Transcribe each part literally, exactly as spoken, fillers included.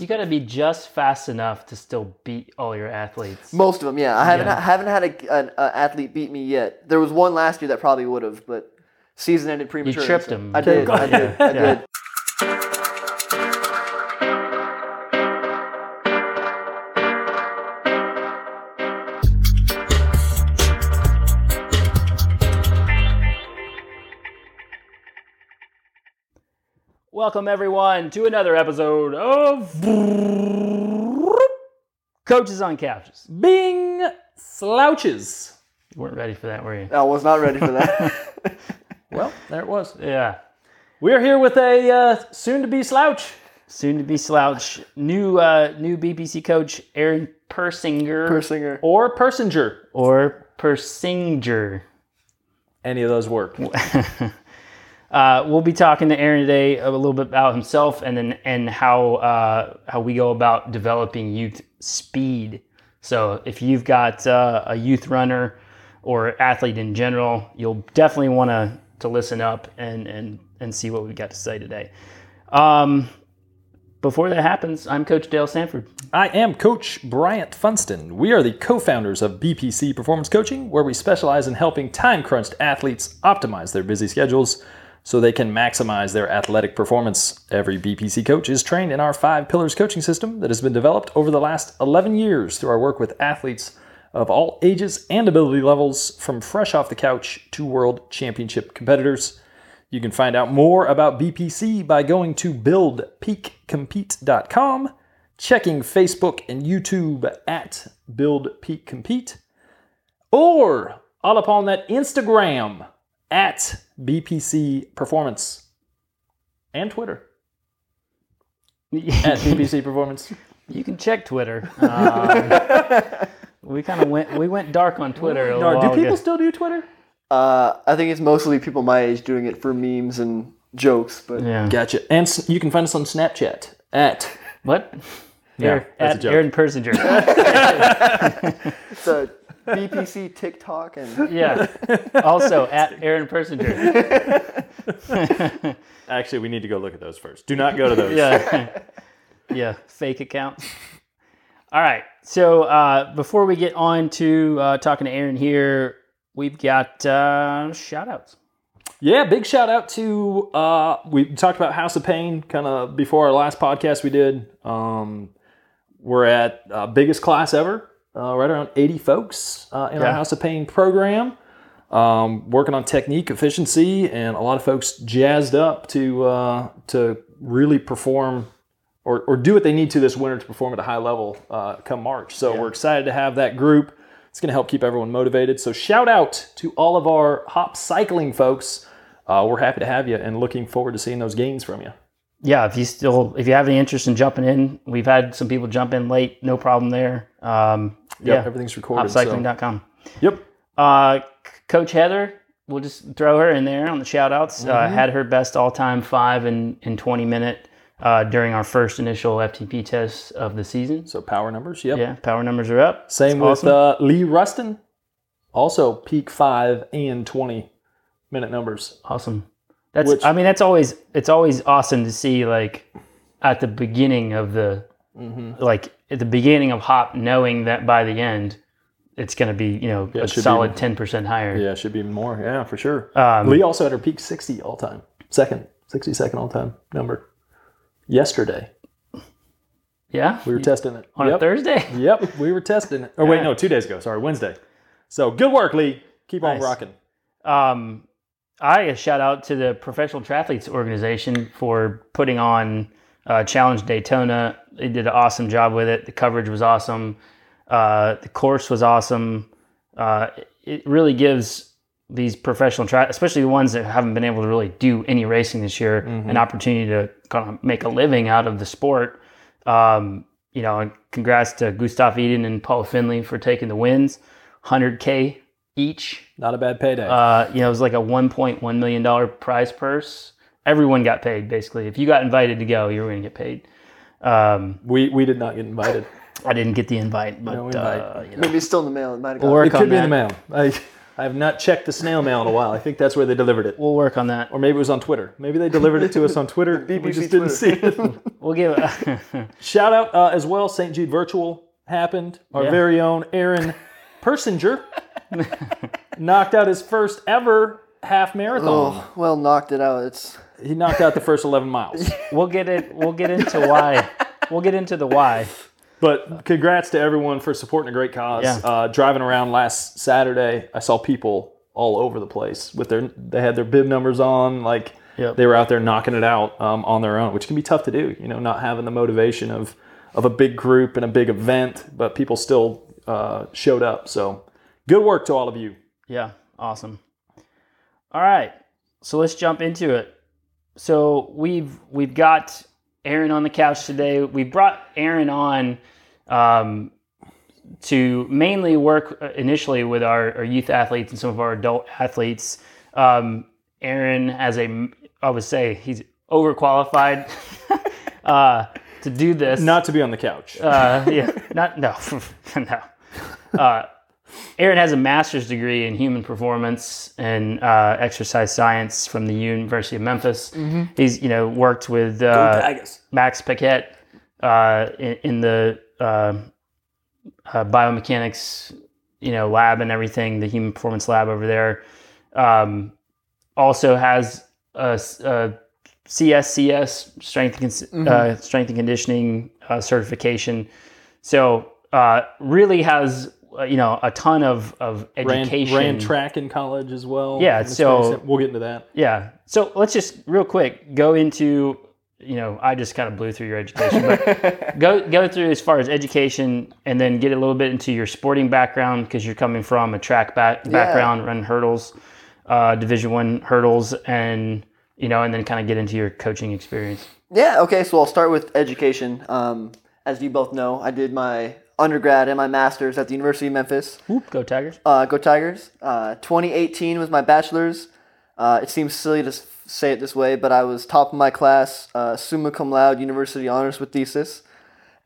You got to be just fast enough to still beat all your athletes. Most of them, yeah. I haven't yeah. I haven't had a, an a athlete beat me yet. There was one last year that probably would have, but season ended prematurely. You tripped so him. I did, I did, yeah. I did. Yeah. Welcome, everyone, to another episode of Coaches on Couches. Bing! Slouches. You weren't ready for that, were you? I was not ready for that. Well, there it was. Yeah. We're here with a uh, soon-to-be slouch. Soon-to-be slouch. New uh, new B P C coach, Aaron Persinger. Persinger. Or Persinger. Or Persinger. Any of those work. Uh, we'll be talking to Aaron today a little bit about himself and then and how uh, how we go about developing youth speed. So if you've got uh, a youth runner or athlete in general, you'll definitely want to to listen up and and and see what we got to say today. Um, before that happens, I'm Coach Dale Sanford. I am Coach Bryant Funston. We are the co-founders of B P C Performance Coaching, where we specialize in helping time-crunched athletes optimize their busy schedules so they can maximize their athletic performance. Every B P C coach is trained in our Five Pillars coaching system that has been developed over the last eleven years through our work with athletes of all ages and ability levels, from fresh off the couch to world championship competitors. You can find out more about B P C by going to build peak compete dot com, checking Facebook and YouTube at build peak compete, or all upon that Instagram at B P C Performance and Twitter at B P C Performance. You can check Twitter. Um, we kind of went we went dark on Twitter. A no, do people ago. still do Twitter? Uh, I think it's mostly people my age doing it for memes and jokes. But yeah. Gotcha. And you can find us on Snapchat at what? Yeah, that's at a joke. Aaron Persinger. So. B P C, TikTok, and... Yeah. Also, at Aaron Persinger. Actually, we need to go look at those first. Do not go to those. Yeah. Yeah. Fake accounts. All right. So, uh, before we get on to uh, talking to Aaron here, we've got uh, shout-outs. Yeah. Big shout-out to... Uh, we talked about House of Pain kind of before our last podcast we did. Um, we're at uh, biggest class ever. Uh, right around eighty folks uh, in yeah. our House of Pain program, um, working on technique, efficiency, and a lot of folks jazzed up to uh, to really perform or, or do what they need to this winter to perform at a high level uh, come March. So yeah. we're excited to have that group. It's going to help keep everyone motivated. So shout out to all of our Hop Cycling folks. Uh, we're happy to have you and looking forward to seeing those gains from you. Yeah, if you still if you have any interest in jumping in, we've had some people jump in late, no problem there. Um, yep, yeah, everything's recorded. hop cycling dot com. So. Yep. Uh, Coach Heather, we'll just throw her in there on the shout outs. Mm-hmm. Uh, had her best all time five and, and twenty minute uh, during our first initial F T P test of the season. So power numbers, yep. Yeah, power numbers are up. Same That's with awesome. uh, Lee Rustin, also peak five and twenty minute numbers. Awesome. That's, Which, I mean, that's always, it's always awesome to see, like, at the beginning of the, mm-hmm. like, at the beginning of Hop, knowing that by the end, it's going to be, you know, yeah, a solid be, ten percent higher. Yeah, it should be more. Yeah, for sure. Um, Lee also had her peak sixty all-time, second, sixty-second all-time number yesterday. Yeah? We were you, testing it. On yep. a Thursday? Yep, we were testing it. Oh, yeah. wait, no, two days ago. Sorry, Wednesday. So, good work, Lee. Keep nice. on rocking. Um... I shout out to the Professional Triathletes Organization for putting on uh, Challenge Daytona. They did an awesome job with it. The coverage was awesome. Uh, the course was awesome. Uh, it really gives these professional tri- especially the ones that haven't been able to really do any racing this year, mm-hmm. an opportunity to kind of make a living out of the sport. Um, you know, and congrats to Gustav Eden and Paul Finley for taking the wins. one hundred K each. Not a bad payday. Uh, you know, it was like a one point one million dollars prize purse. Everyone got paid, basically. If you got invited to go, you were going to get paid. Um, we we did not get invited. I didn't get the invite, but no invite. Uh, you know. Maybe it's still in the mail. It might have gone. It could be that. in the mail. I, I have not checked the snail mail in a while. I think that's where they delivered it. We'll work on that. Or maybe it was on Twitter. Maybe they delivered it to us on Twitter. B P C we just Twitter. Didn't see it. We'll give it. Shout out uh, as well, Saint Jude Virtual happened. Our yeah. very own Aaron Persinger knocked out his first ever half marathon. Oh, well, knocked it out. It's He knocked out the first eleven miles. We'll get it. We'll get into why. We'll get into the why. But congrats to everyone for supporting a great cause. Yeah. Uh, driving around last Saturday, I saw people all over the place with their. They had their bib numbers on, like yep. they were out there knocking it out um, on their own, which can be tough to do. You know, not having the motivation of of a big group and a big event, but people still uh, showed up. So good work to all of you. Yeah, awesome. All right, so let's jump into it. So we've we've got Aaron on the couch today. We brought Aaron on um, to mainly work initially with our, our youth athletes and some of our adult athletes. Um, Aaron has a, I would say he's overqualified uh, to do this. Not to be on the couch. uh, yeah, not no, no. Uh, Aaron has a master's degree in human performance and uh, exercise science from the University of Memphis. Mm-hmm. He's, you know, worked with uh, Max Paquette uh, in, in the uh, uh, biomechanics, you know, lab and everything, the human performance lab over there. Um, also has a, a C S C S strength and, mm-hmm. uh, strength and conditioning uh, certification. So uh, really has. You know, a ton of, of education. Ran, ran track in college as well. Yeah, so... We'll get into that. Yeah. So let's just, real quick, go into, you know, I just kind of blew through your education, but go go through as far as education and then get a little bit into your sporting background because you're coming from a track back, background, yeah. Run hurdles, uh, Division One hurdles, and, you know, and then kind of get into your coaching experience. Yeah, okay, so I'll start with education. Um, as you both know, I did my... undergrad and my master's at the University of Memphis. Whoop, go Tigers. Uh, go Tigers. Uh, twenty eighteen was my bachelor's. Uh, it seems silly to say it this way, but I was top of my class, uh, summa cum laude, university honors with thesis.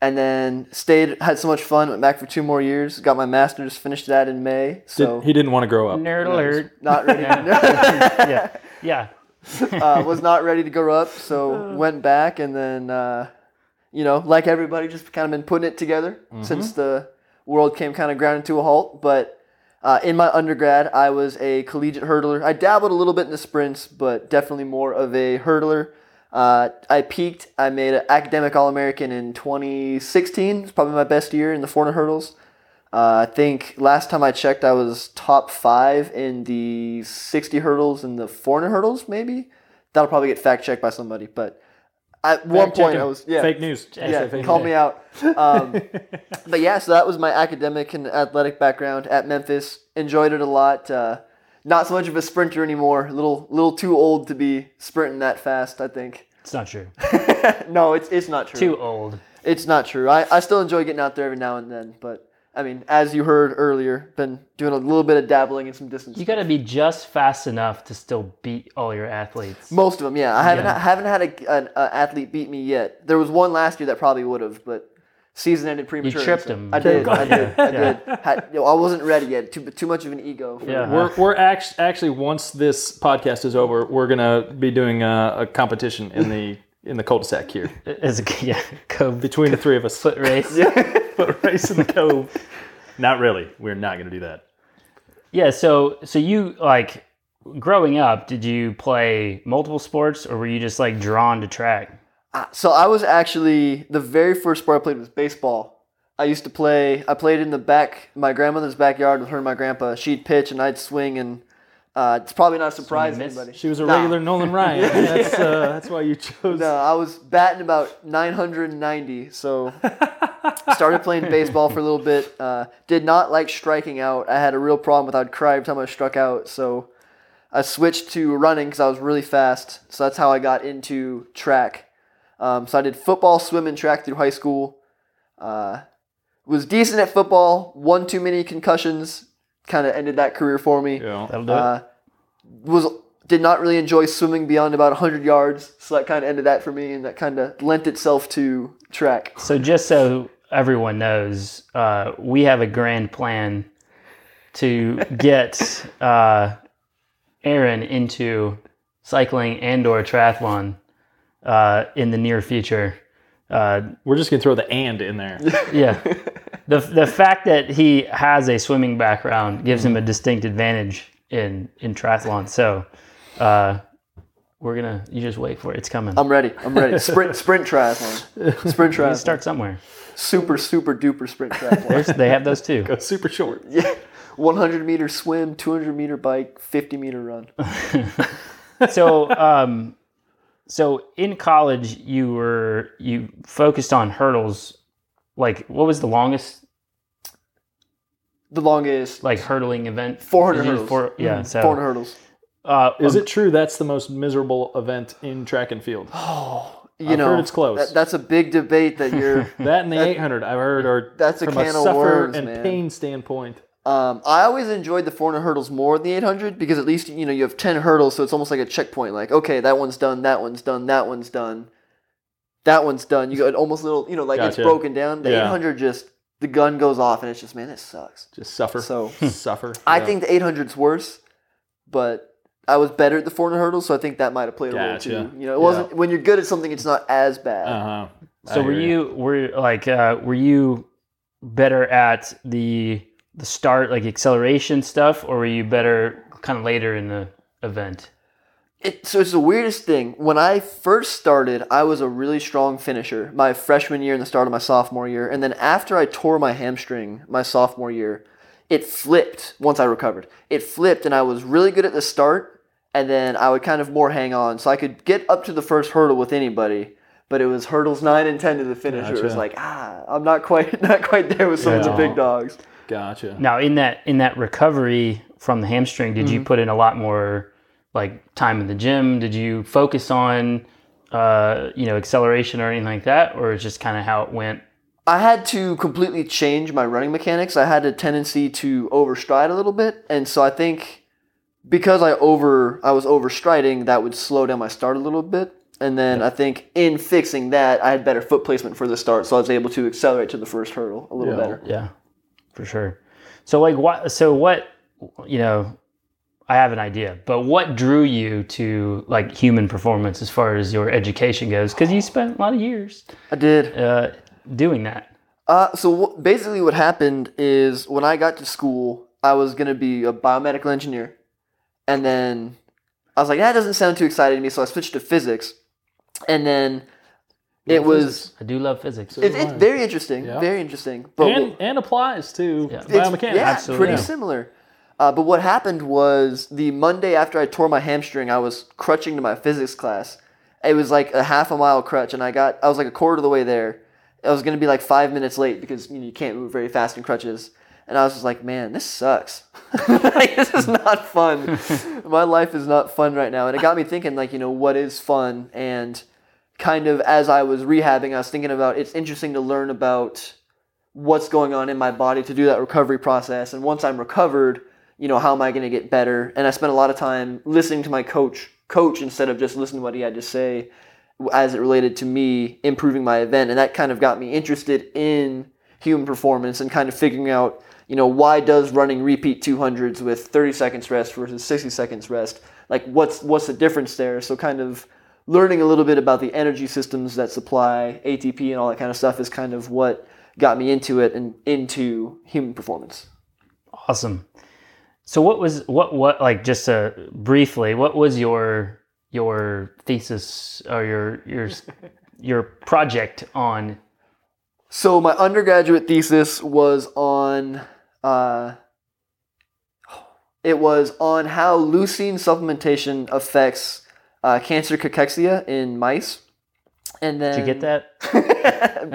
And then stayed, had so much fun, went back for two more years, got my master's, finished that in May. So Did, He didn't want to grow up. Nerd alert. Not ready. yeah. yeah. uh, was not ready to grow up, so went back and then... Uh, You know, like everybody, just kind of been putting it together mm-hmm. since the world came kind of ground to a halt. But uh, in my undergrad, I was a collegiate hurdler. I dabbled a little bit in the sprints, but definitely more of a hurdler. Uh, I peaked. I made an academic All-American in twenty sixteen. It's probably my best year in the four hundred hurdles. Uh, I think last time I checked, I was top five in the sixty hurdles and the four hundred hurdles, maybe. That'll probably get fact-checked by somebody, but... At one fact point, I was... Yeah, fake news. Yeah, fake call news. Me out. Um, but yeah, so that was my academic and athletic background at Memphis. Enjoyed it a lot. Uh, not so much of a sprinter anymore. A little, little too old to be sprinting that fast, I think. It's not true. No, it's it's not true. Too old. It's not true. I, I still enjoy getting out there every now and then, but... I mean, as you heard earlier, been doing a little bit of dabbling in some distance. You got to be just fast enough to still beat all your athletes. Most of them, yeah. I haven't yeah. I haven't had a, an a athlete beat me yet. There was one last year that probably would have, but season ended prematurely. You tripped so. him. I did. I did. I did. Yeah. Had, you know, I wasn't ready yet. Too too much of an ego. For yeah. me. We're we're act- actually once this podcast is over, we're gonna be doing a, a competition in the in the cul-de-sac here. As a, yeah, co- between co- the three of us, foot race. Yeah. But race in the cove, not really. We're not going to do that. Yeah. So, so you like growing up? Did you play multiple sports, or were you just like drawn to track? Uh, so I was actually the very first sport I played was baseball. I used to play. I played in the back my grandmother's backyard with her and my grandpa. She'd pitch and I'd swing, and uh, it's probably not a surprise to anybody. She was a nah. regular Nolan Ryan. yeah. That's uh, that's why you chose. No, I was batting about nine hundred ninety. So. Started playing baseball for a little bit. Uh, did not like striking out. I had a real problem with I'd cry every time I struck out. So I switched to running because I was really fast. So that's how I got into track. Um, so I did football, swim, and track through high school. Uh, was decent at football. One too many concussions. Kind of ended that career for me. Yeah, that'll do uh, it. Was did not really enjoy swimming beyond about one hundred yards. So that kind of ended that for me, and that kind of lent itself to track. So just so everyone knows, uh, we have a grand plan to get uh, Aaron into cycling and or triathlon uh, in the near future. Uh, We're just going to throw the and in there. Yeah. The the fact that he has a swimming background gives him a distinct advantage in, in triathlon. So uh, we're going to, you just wait for it. It's coming. I'm ready. I'm ready. Sprint sprint triathlon. Sprint triathlon. You start somewhere. Super, super duper sprint triathlon. There's, they have those too. Go super short. Yeah. one hundred meter swim, two hundred meter bike, fifty meter run. So, um, so in college, you were, you focused on hurdles. Like, what was the longest? The longest, like, hurdling event. four hundred hurdles. Four, yeah, so four hundred hurdles. Uh, Is um, it true that's the most miserable event in track and field? Oh, you I've know, heard it's close. That, that's a big debate that you're that and the that, eight hundred. I've heard are that's a from can a suffer of worms, and man. Pain standpoint. Um, I always enjoyed the four hundred hurdles more than the eight hundred because at least, you know, you have ten hurdles, so it's almost like a checkpoint. Like, okay, that one's done, that one's done, that one's done, that one's done. You got almost little, you know, like gotcha. It's broken down. The yeah. eight hundred just, the gun goes off, and it's just, man, this sucks. Just suffer. So suffer. I yeah. think the eight hundred's worse, but I was better at the four hundred hurdles, so I think that might have played gotcha. a role too. You know, it yeah. wasn't when you're good at something, it's not as bad. Uh-huh. So were you, were like, uh, were you better at the the start, like acceleration stuff, or were you better kind of later in the event? It, so it's the weirdest thing. When I first started, I was a really strong finisher my freshman year and the start of my sophomore year. And then after I tore my hamstring my sophomore year, it flipped once I recovered. It flipped and I was really good at the start, and then I would kind of more hang on. So I could get up to the first hurdle with anybody, but it was hurdles nine and ten to the finish. Gotcha. It was like, ah, I'm not quite not quite there with some yeah. of the big dogs. Gotcha. Now, in that in that recovery from the hamstring, did mm-hmm. you put in a lot more like time in the gym? Did you focus on uh, you know acceleration or anything like that, or it's just kind of how it went? I had to completely change my running mechanics. I had a tendency to overstride a little bit, and so I think because I over I was overstriding, that would slow down my start a little bit. And then yeah. I think in fixing that, I had better foot placement for the start, so I was able to accelerate to the first hurdle a little yeah. better. Yeah. For sure. So like what, so what, you know, I have an idea, but what drew you to like human performance as far as your education goes? Cause you spent a lot of years. I did. Uh, doing that. Uh, so w- basically what happened is when I got to school, I was going to be a biomedical engineer. And then I was like, that doesn't sound too exciting to me. So I switched to physics, and then It was. I do love physics. So it's it, very interesting. Yeah. Very interesting. But and, what, and applies to yeah. biomechanics. Yeah, absolutely. Pretty yeah. similar. Uh, but what happened was the Monday after I tore my hamstring, I was crutching to my physics class. It was like a half a mile crutch, and I got I was like a quarter of the way there. I was going to be like five minutes late because you know, you can't move very fast in crutches. And I was just like, man, this sucks. Like, this is not fun. My life is not fun right now. And it got me thinking, like, you know, what is fun? And kind of as I was rehabbing, I was thinking about it's interesting to learn about what's going on in my body to do that recovery process. And once I'm recovered, you know, how am I going to get better? And I spent a lot of time listening to my coach coach instead of just listening to what he had to say as it related to me improving my event. And that kind of got me interested in human performance and kind of figuring out, you know, why does running repeat two hundreds with thirty seconds rest versus sixty seconds rest? Like what's what's the difference there? So kind of learning a little bit about the energy systems that supply A T P and all that kind of stuff is kind of what got me into it and into human performance. Awesome. So what was, what, what, like just uh, briefly, what was your, your thesis or your, your, your project on? So my undergraduate thesis was on, uh, it was on how leucine supplementation affects Uh, cancer cachexia in mice. And then, did you get that?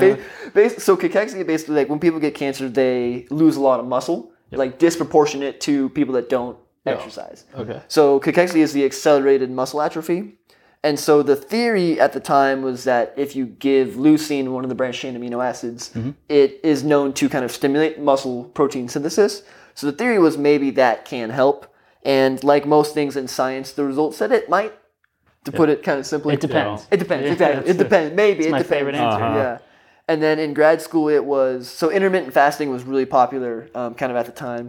ba- bas- so cachexia, basically, like when people get cancer, they lose a lot of muscle, yep. like disproportionate to people that don't no. exercise. Okay. So cachexia is the accelerated muscle atrophy. And so the theory at the time was that if you give leucine, one of the branched chain amino acids, mm-hmm. it is known to kind of stimulate muscle protein synthesis. So the theory was maybe that can help. And like most things in science, the results said it might. To yeah. put it kind of simply. It depends. It depends, yeah, exactly. It depends. Maybe it my depends. Favorite answer. Uh-huh. Yeah. And then in grad school, it was, so intermittent fasting was really popular um, kind of at the time.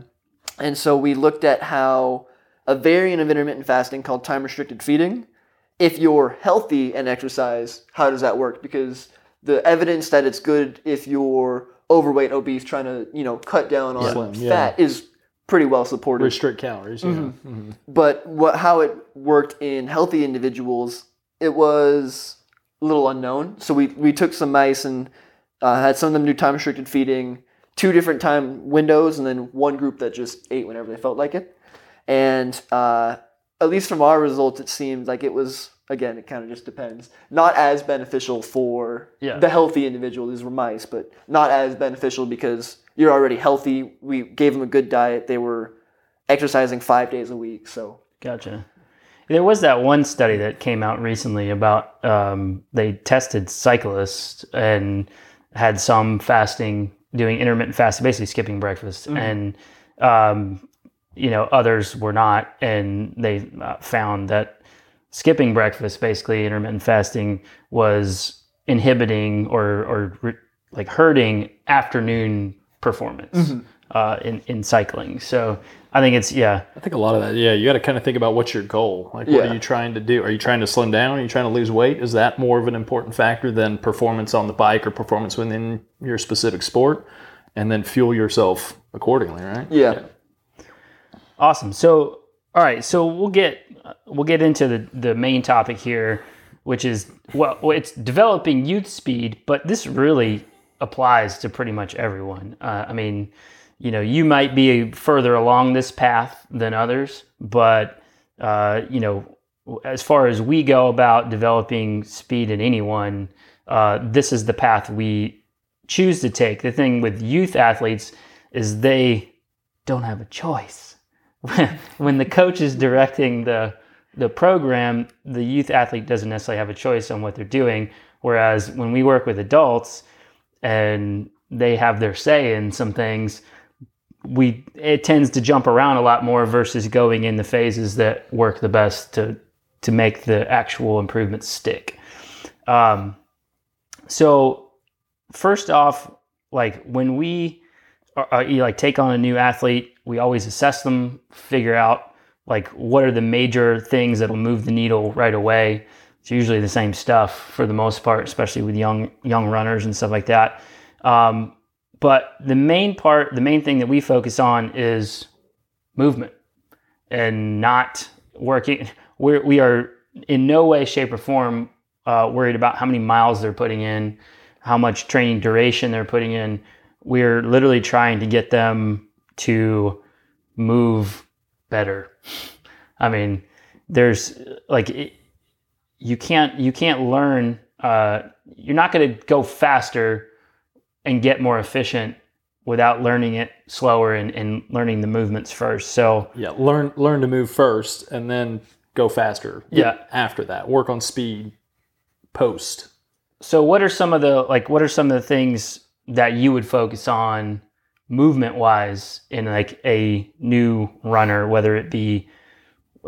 And so we looked at how a variant of intermittent fasting called time-restricted feeding, if you're healthy and exercise, how does that work? Because the evidence that it's good if you're overweight, obese, trying to, you know, cut down on Slim, fat yeah. is pretty well supported. Restrict calories. Yeah. Mm-hmm. Mm-hmm. But what how it worked in healthy individuals, it was a little unknown. So we, we took some mice and uh, had some of them do time-restricted feeding, two different time windows, and then one group that just ate whenever they felt like it. And uh, at least from our results, it seemed like it was, again, it kind of just depends, not as beneficial for yeah. the healthy individual. These were mice, but not as beneficial because you're already healthy. We gave them a good diet. They were exercising five days a week. So gotcha. There was that one study that came out recently about um, they tested cyclists and had some fasting, doing intermittent fasting, basically skipping breakfast, mm-hmm. and um, you know, others were not, and they uh, found that skipping breakfast, basically intermittent fasting, was inhibiting or or re- like hurting afternoon performance mm-hmm. uh, in in cycling. So I think it's yeah. I think a lot of that. Yeah, you got to kind of think about what's your goal. Like, yeah. what are you trying to do? Are you trying to slim down? Are you trying to lose weight? Is that more of an important factor than performance on the bike or performance within your specific sport? And then fuel yourself accordingly, right? Yeah. yeah. Awesome. So, all right. So we'll get we'll get into the, the main topic here, which is well, it's developing youth speed, but this really applies to pretty much everyone. Uh, I mean, you know, you might be further along this path than others, but uh, you know, as far as we go about developing speed in anyone, uh, this is the path we choose to take. The thing with youth athletes is they don't have a choice. When the coach is directing the the program, the youth athlete doesn't necessarily have a choice on what they're doing. Whereas when we work with adults and they have their say in some things, we it tends to jump around a lot more versus going in the phases that work the best to to make the actual improvements stick. Um, so first off, like when we are, you like take on a new athlete, we always assess them, figure out like what are the major things that'll move the needle right away. It's usually the same stuff for the most part, especially with young young runners and stuff like that. Um, but the main part, the main thing that we focus on is movement and not working. We're, we are in no way, shape, or form uh, worried about how many miles they're putting in, how much training duration they're putting in. We're literally trying to get them to move better. I mean, there's like it, you can't you can't learn. Uh, you're not going to go faster and get more efficient without learning it slower and, and learning the movements first. So yeah, learn learn to move first and then go faster. Yeah, after that, work on speed post. So what are some of the like what are some of the things that you would focus on movement-wise in like a new runner, whether it be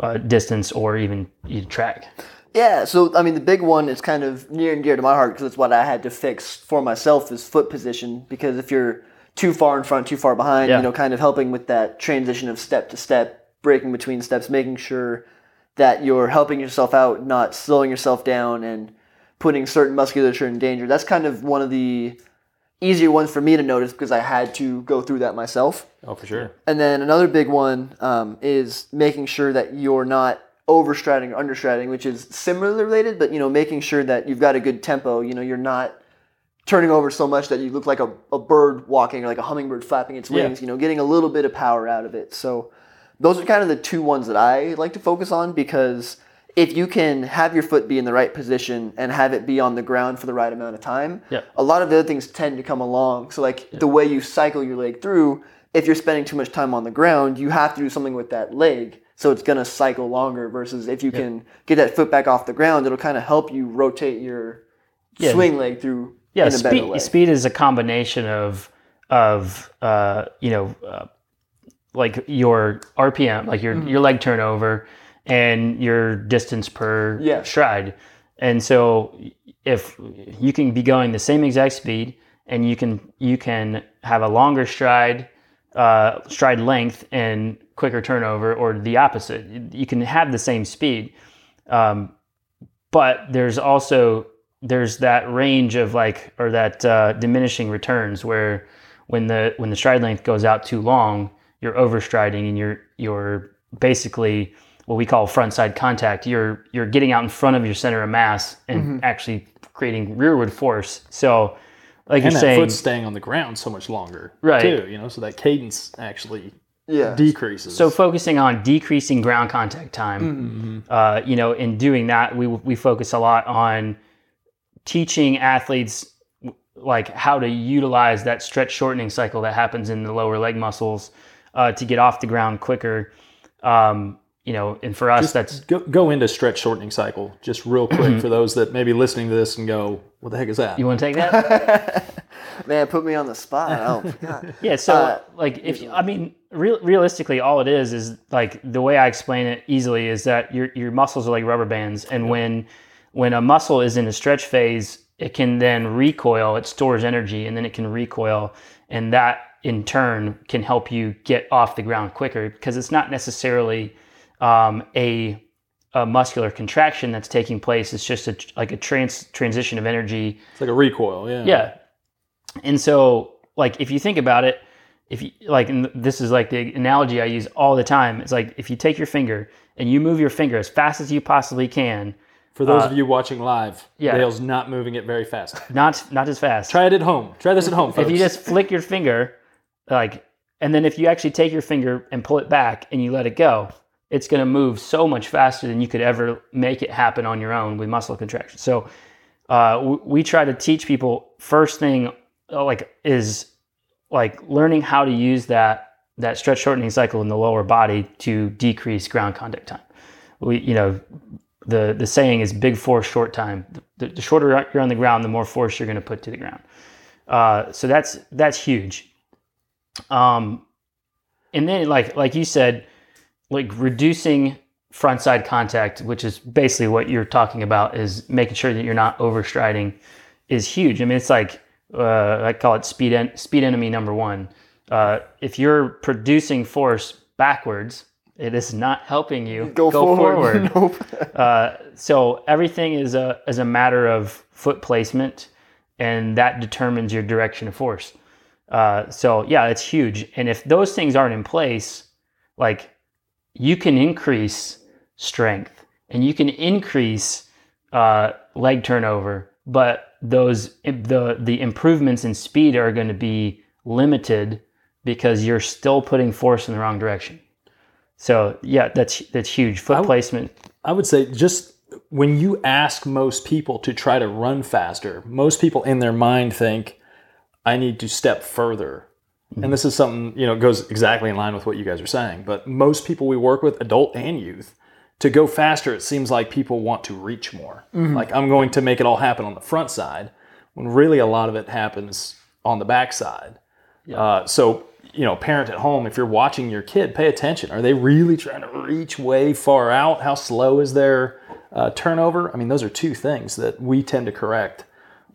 uh, distance or even track? Yeah, so I mean the big one is kind of near and dear to my heart because it's what I had to fix for myself is foot position, because if you're too far in front, too far behind, yeah. you know, kind of helping with that transition of step to step, breaking between steps, making sure that you're helping yourself out, not slowing yourself down and putting certain musculature in danger. That's kind of one of the easier ones for me to notice because I had to go through that myself. Oh, for sure. And then another big one um, is making sure that you're not overstriding or understriding, which is similarly related, but, you know, making sure that you've got a good tempo. You know, you're not turning over so much that you look like a, a bird walking or like a hummingbird flapping its wings, yeah. you know, getting a little bit of power out of it. So those are kind of the two ones that I like to focus on, because if you can have your foot be in the right position and have it be on the ground for the right amount of time, yeah. a lot of the other things tend to come along. So like yeah. the way you cycle your leg through, if you're spending too much time on the ground, you have to do something with that leg. So it's going to cycle longer versus if you yeah. can get that foot back off the ground, it'll kind of help you rotate your yeah. swing leg through yeah, in a speed, better way. Speed is a combination of, of uh, you know, uh, like your R P M, like your, mm-hmm. your leg turnover, and your distance per yeah. stride. And so if you can be going the same exact speed and you can you can have a longer stride uh, stride length and quicker turnover, or the opposite. You can have the same speed, um, but there's also there's that range of like or that uh, diminishing returns where when the when the stride length goes out too long, you're overstriding and you're you're basically what we call front side contact. You're you're getting out in front of your center of mass and mm-hmm. actually creating rearward force. So, like and you're that saying, foot's staying on the ground so much longer, right? Too, you know, so that cadence actually. Yeah. Decreases. So focusing on decreasing ground contact time, mm-hmm. uh, you know, in doing that, we we focus a lot on teaching athletes like how to utilize that stretch shortening cycle that happens in the lower leg muscles uh, to get off the ground quicker. Um, you know, and for us, just that's go, go into stretch shortening cycle just real quick for those that may be listening to this and go, "What the heck is that?" You want to take that? Man, put me on the spot. Oh, God. Yeah. So, uh, like, if you, I mean, real, realistically, all it is is like the way I explain it easily is that your your muscles are like rubber bands, and yeah. when when a muscle is in a stretch phase, it can then recoil. It stores energy, and then it can recoil, and that in turn can help you get off the ground quicker because it's not necessarily um, a a muscular contraction that's taking place. It's just a, like a trans transition of energy. It's like a recoil. Yeah. Yeah. And so, like, if you think about it, if you like, and this is like the analogy I use all the time. It's like if you take your finger and you move your finger as fast as you possibly can. For those uh, of you watching live, yeah. Dale's not moving it very fast. Not not as fast. Try it at home. Try this at home, folks. If you just flick your finger, like, and then if you actually take your finger and pull it back and you let it go, it's going to move so much faster than you could ever make it happen on your own with muscle contraction. So uh, we, we try to teach people first thing. Like is like learning how to use that that stretch shortening cycle in the lower body to decrease ground contact time. We you know the the saying is big force, short time. The, the shorter you're on the ground, the more force you're going to put to the ground. Uh, so that's that's huge. Um, and then like like you said, like reducing front side contact, which is basically what you're talking about, is making sure that you're not overstriding, is huge. I mean, it's like. Uh, I call it speed en- speed enemy number one. Uh, if you're producing force backwards, it is not helping you go, go forward. forward. Nope. uh, so everything is a is a matter of foot placement, and that determines your direction of force. Uh, so yeah, it's huge. And if those things aren't in place, like you can increase strength and you can increase uh, leg turnover, but those the the improvements in speed are going to be limited because you're still putting force in the wrong direction. So yeah, that's that's huge. Foot I w- placement. I would say just when you ask most people to try to run faster, most people in their mind think, I need to step further. Mm-hmm. And this is something, you know, goes exactly in line with what you guys are saying. But most people we work with, adult and youth, to go faster, it seems like people want to reach more. Mm-hmm. Like, I'm going to make it all happen on the front side, when really a lot of it happens on the back side. Yeah. Uh, so, you know, parent at home, if you're watching your kid, pay attention. Are they really trying to reach way far out? How slow is their uh, turnover? I mean, those are two things that we tend to correct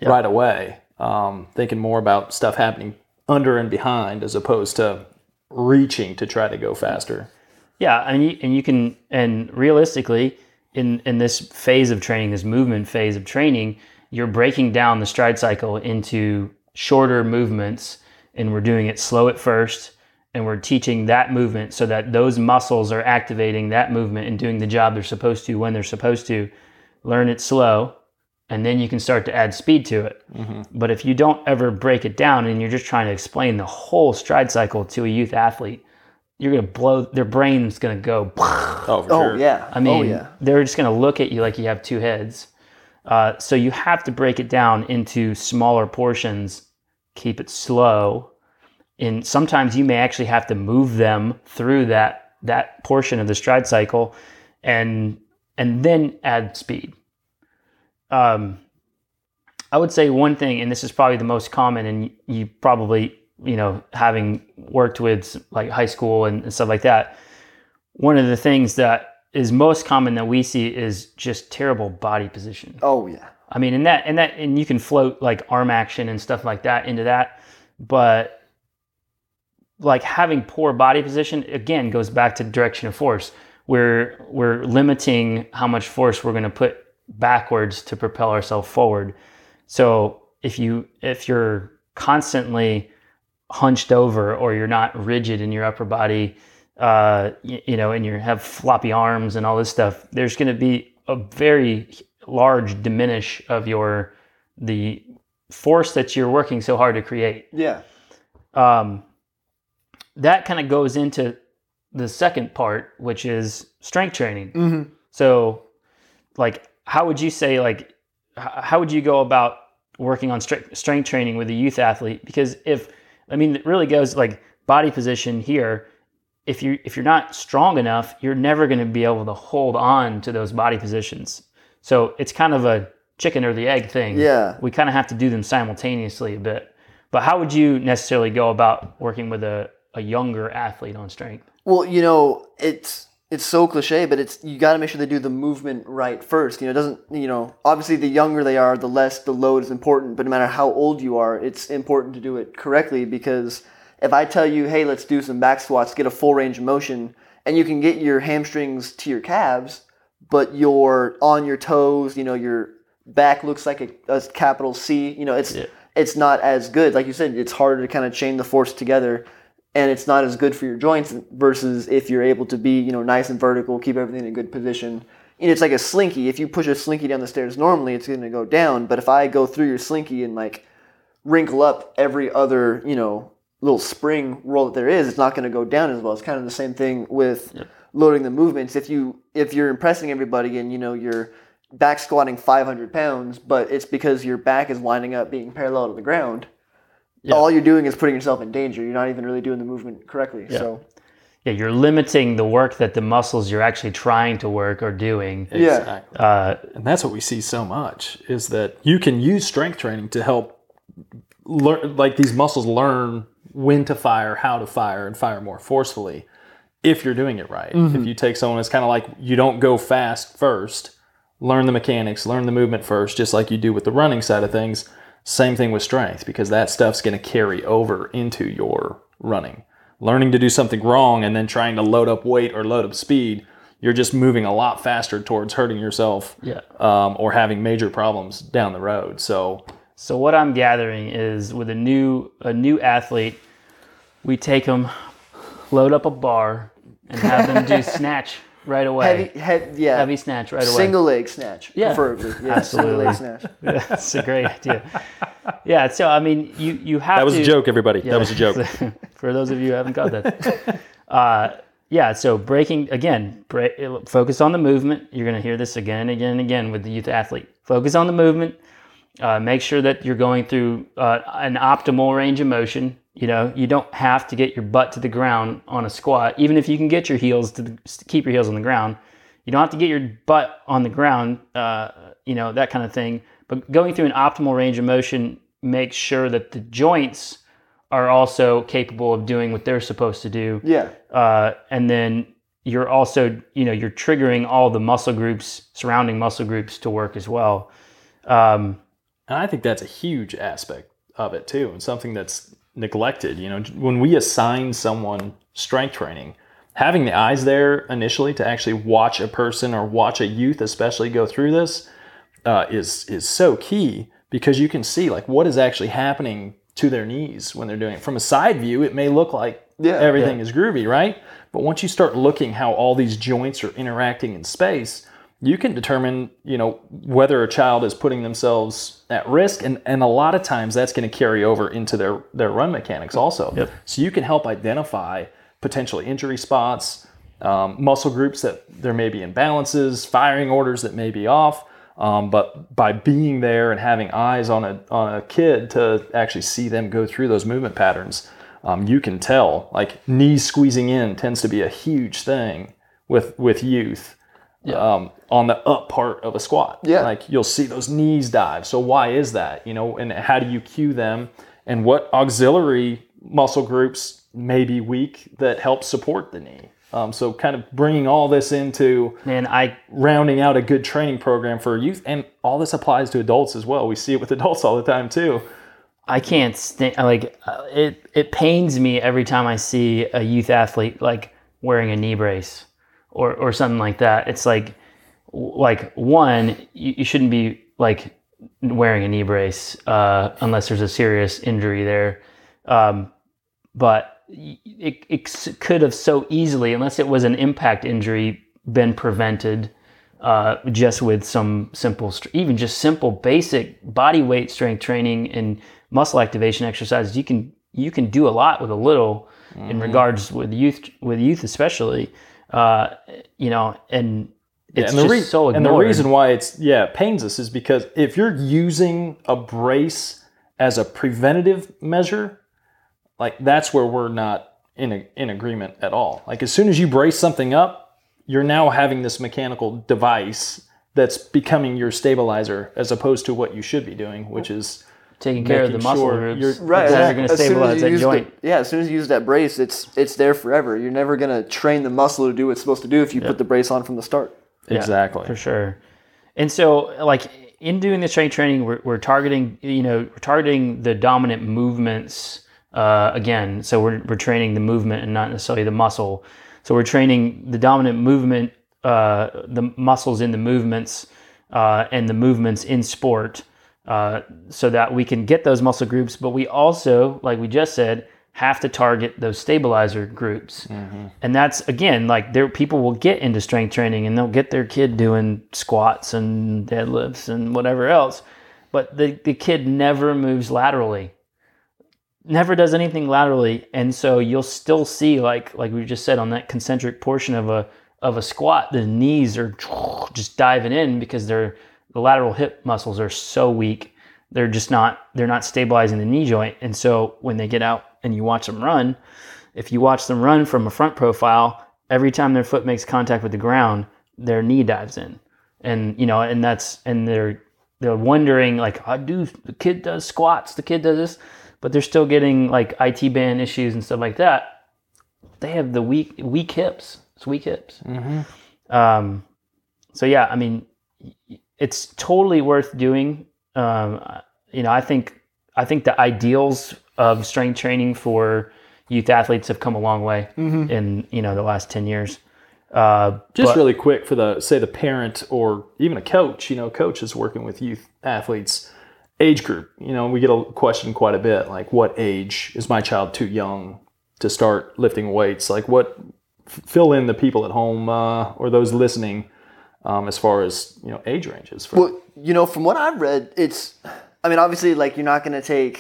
yeah. right away, um, thinking more about stuff happening under and behind as opposed to reaching to try to go faster. Yeah, and you, and you can, and realistically, in, in this phase of training, this movement phase of training, you're breaking down the stride cycle into shorter movements, and we're doing it slow at first, and we're teaching that movement so that those muscles are activating that movement and doing the job they're supposed to when they're supposed to. Learn it slow, and then you can start to add speed to it. Mm-hmm. But if you don't ever break it down and you're just trying to explain the whole stride cycle to a youth athlete, you're going to blow, their brain's going to go. Oh, for sure. Oh, yeah. I mean, oh, yeah. They're just going to look at you like you have two heads. Uh, so you have to break it down into smaller portions, keep it slow. And sometimes you may actually have to move them through that, that portion of the stride cycle and, and then add speed. Um, I would say one thing, and this is probably the most common, and you probably, you know, having worked with like high school and, and stuff like that, one of the things that is most common that we see is just terrible body position. Oh yeah. I mean, and that, and that, and you can float like arm action and stuff like that into that, but like having poor body position, again, goes back to direction of force. We're, we're limiting how much force we're going to put backwards to propel ourselves forward. So if you, if you're constantly hunched over, or you're not rigid in your upper body, uh, you, you know, and you have floppy arms and all this stuff, there's going to be a very large diminish of your, the force that you're working so hard to create. Yeah. Um, that kind of goes into the second part, which is strength training. Mm-hmm. So like, how would you say, like, how would you go about working on strength, strength training with a youth athlete? Because if, I mean, it really goes like body position here. If you, if you're not strong enough, you're never going to be able to hold on to those body positions. So it's kind of a chicken or the egg thing. Yeah. We kind of have to do them simultaneously a bit. But how would you necessarily go about working with a, a younger athlete on strength? Well, you know, it's it's so cliche, but it's, you got to make sure they do the movement right first. You know, it doesn't, you know, obviously the younger they are, the less the load is important, but no matter how old you are, it's important to do it correctly. Because if I tell you, hey, let's do some back squats, get a full range of motion, and you can get your hamstrings to your calves, but you're on your toes, you know, your back looks like a, a capital C, you know, it's yeah. it's not as good. Like you said, it's harder to kind of chain the force together, and it's not as good for your joints versus if you're able to be, you know, nice and vertical, keep everything in a good position. And it's like a slinky. If you push a slinky down the stairs, normally it's going to go down. But if I go through your slinky and like wrinkle up every other, you know, little spring roll that there is, it's not going to go down as well. It's kind of the same thing with yeah. loading the movements. If you, if you're impressing everybody and, you know, you're back squatting five hundred pounds, but it's because your back is winding up being parallel to the ground, yeah. all you're doing is putting yourself in danger. You're not even really doing the movement correctly. Yeah. So, yeah, you're limiting the work that the muscles you're actually trying to work are doing. Exactly. Yeah, uh, and that's what we see so much, is that you can use strength training to help learn, like these muscles learn when to fire, how to fire, and fire more forcefully if you're doing it right. Mm-hmm. If you take someone, it's kind of like you don't go fast first, learn the mechanics, learn the movement first, just like you do with the running side of things. Same thing with strength, because that stuff's going to carry over into your running. Learning to do something wrong and then trying to load up weight or load up speed, you're just moving a lot faster towards hurting yourself, yeah. um, or having major problems down the road. So, so what I'm gathering is, with a new a new athlete, we take them, load up a bar, and have them do snatch right away. Heavy, heavy, yeah. Heavy snatch right away. Single leg snatch, yeah. preferably. Yeah, absolutely. Single leg snatch. Yeah, that's a great idea. Yeah, so, I mean, you, you have to... That was to, a joke, everybody. Yeah, that was a joke. For those of you who haven't got that. Uh, yeah, so breaking, again, break, focus on the movement. You're going to hear this again and again and again with the youth athlete. Focus on the movement. Uh, make sure that you're going through uh, an optimal range of motion. You know, you don't have to get your butt to the ground on a squat. Even if you can get your heels to the, keep your heels on the ground, you don't have to get your butt on the ground, uh, you know, that kind of thing. But going through an optimal range of motion makes sure that the joints are also capable of doing what they're supposed to do. Yeah. Uh, and then you're also, you know, you're triggering all the muscle groups, surrounding muscle groups to work as well. Um, and I think that's a huge aspect of it too, and something that's neglected. You know, when we assign someone strength training, having the eyes there initially to actually watch a person or watch a youth especially go through this uh, is is so key, because you can see like what is actually happening to their knees when they're doing it. From a side view, it may look like yeah, everything yeah. is groovy, right? But once you start looking how all these joints are interacting in space, you can determine, you know, whether a child is putting themselves at risk. And, and a lot of times that's going to carry over into their, their run mechanics also. Yep. So you can help identify potential injury spots, um, muscle groups that there may be imbalances, firing orders that may be off. Um, but by being there and having eyes on a, on a kid to actually see them go through those movement patterns, um, you can tell, like, knees squeezing in tends to be a huge thing with, with youth. Yeah. Um, on the up part of a squat. Yeah. Like you'll see those knees dive. So why is that? You know, and how do you cue them, and what auxiliary muscle groups may be weak that help support the knee? Um, so kind of bringing all this into and I rounding out a good training program for youth. And all this applies to adults as well. We see it with adults all the time too. I can't stand, like, it, it pains me every time I see a youth athlete, like, wearing a knee brace or, or something like that. It's like, like, one, you, you shouldn't be, like, wearing a knee brace uh, unless there's a serious injury there. Um, but it, it could have so easily, unless it was an impact injury, been prevented uh, just with some simple, even just simple basic body weight strength training and muscle activation exercises. You can you can do a lot with a little, mm-hmm. in regards with youth with youth especially, uh, you know, and it's yeah, and just re- so ignored. And the reason why it's yeah pains us is because if you're using a brace as a preventative measure, like that's where we're not in a, in agreement at all. Like as soon as you brace something up, you're now having this mechanical device that's becoming your stabilizer as opposed to what you should be doing, which is taking care of the muscle sure groups. You're, right. Exactly. You're going to stabilize that joint. The, yeah, as soon as you use that brace, it's it's there forever. You're never going to train the muscle to do what it's supposed to do if you yeah. put the brace on from the start. Yeah, exactly. For sure. And so, like, in doing the strength training, we're, we're targeting, you know, we're targeting the dominant movements uh, again. So we're we're training the movement and not necessarily the muscle. So we're training the dominant movement, uh, the muscles in the movements, uh, and the movements in sport. Uh, so that we can get those muscle groups, but we also, like we just said, have to target those stabilizer groups. Mm-hmm. And that's, again, like there, people will get into strength training and they'll get their kid doing squats and deadlifts and whatever else, but the, the kid never moves laterally, never does anything laterally. And so you'll still see, like like we just said, on that concentric portion of a of a squat, the knees are just diving in because they're the lateral hip muscles are so weak. They're just not, they're not stabilizing the knee joint. And so when they get out and you watch them run, if you watch them run from a front profile, every time their foot makes contact with the ground, their knee dives in. And, you know, and that's, and they're, they're wondering, like, I do, the kid does squats, the kid does this, but they're still getting like I T band issues and stuff like that. They have the weak, weak hips. It's weak hips. Mm-hmm. Um, so yeah, I mean, y- it's totally worth doing. Um, you know, I think I think the ideals of strength training for youth athletes have come a long way mm-hmm. in, you know, the last ten years. Uh, Just but, really quick for the, say the parent or even a coach, you know, coach is working with youth athletes, age group. You know, we get a question quite a bit, like what age is my child too young to start lifting weights? Like what, fill in the people at home uh, or those listening Um, as far as, you know, age ranges. For- well, you know, from what I've read, it's, I mean, obviously, like, you're not going to take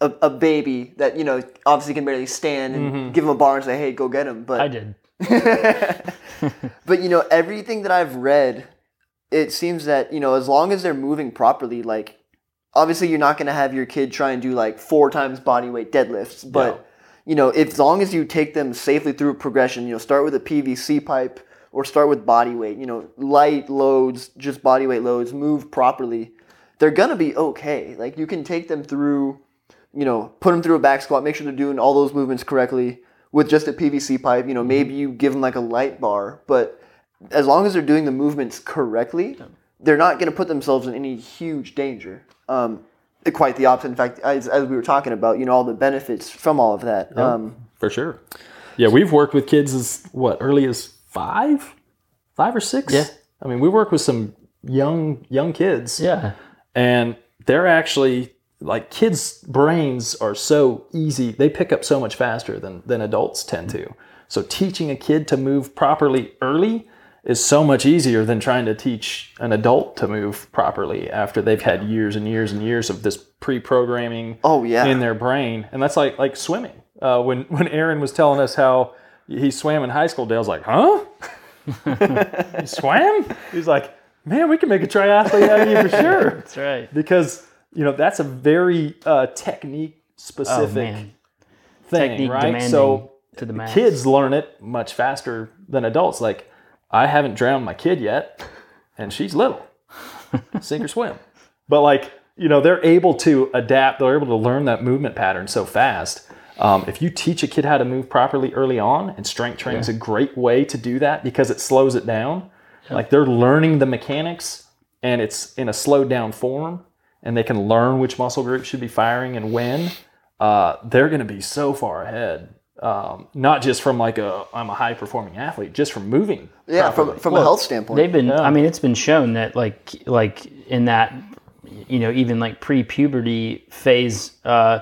a, a baby that, you know, obviously can barely stand and mm-hmm. give him a bar and say, hey, go get him. But I did. But, you know, everything that I've read, it seems that, you know, as long as they're moving properly, like, obviously you're not going to have your kid try and do, like, four times body weight deadlifts. But, no. you know, if, as long as you take them safely through progression, you know, start with a P V C pipe, or start with body weight, you know, light loads, just body weight loads, move properly. They're going to be okay. Like, you can take them through, you know, put them through a back squat, make sure they're doing all those movements correctly with just a P V C pipe. You know, maybe you give them like a light bar, but as long as they're doing the movements correctly, they're not going to put themselves in any huge danger. Um, quite the opposite. In fact, as, as we were talking about, you know, all the benefits from all of that. Yeah, um, for sure. Yeah, we've worked with kids as, what, early as... Five, five or six. Yeah. I mean, we work with some young, young kids. Yeah. And they're actually like, kids' brains are so easy. They pick up so much faster than, than adults tend to. So teaching a kid to move properly early is so much easier than trying to teach an adult to move properly after they've had years and years and years of this pre-programming oh, yeah. in their brain. And that's like, like swimming. Uh, when, when Aaron was telling us how he swam in high school, Dale's like, huh? He swam? He's like, man, we can make a triathlete out of you for sure. That's right. Because, you know, that's a very uh, technique-specific oh, thing, technique right? So to the max. Kids learn it much faster than adults. Like, I haven't drowned my kid yet, and she's little. Sink or swim. But, like, you know, they're able to adapt. They're able to learn that movement pattern so fast. Um, if you teach a kid how to move properly early on, and strength training is yeah. a great way to do that because it slows it down. Yeah. Like, they're learning the mechanics, and it's in a slowed down form. and they can learn which muscle group should be firing and when, uh, they're going to be so far ahead. Um, not just from like a, I'm a high performing athlete, just from moving. Yeah. Properly. From, from well, a health standpoint, they've been, yeah. I mean, it's been shown that like, like in that, you know, even like pre-puberty phase, uh,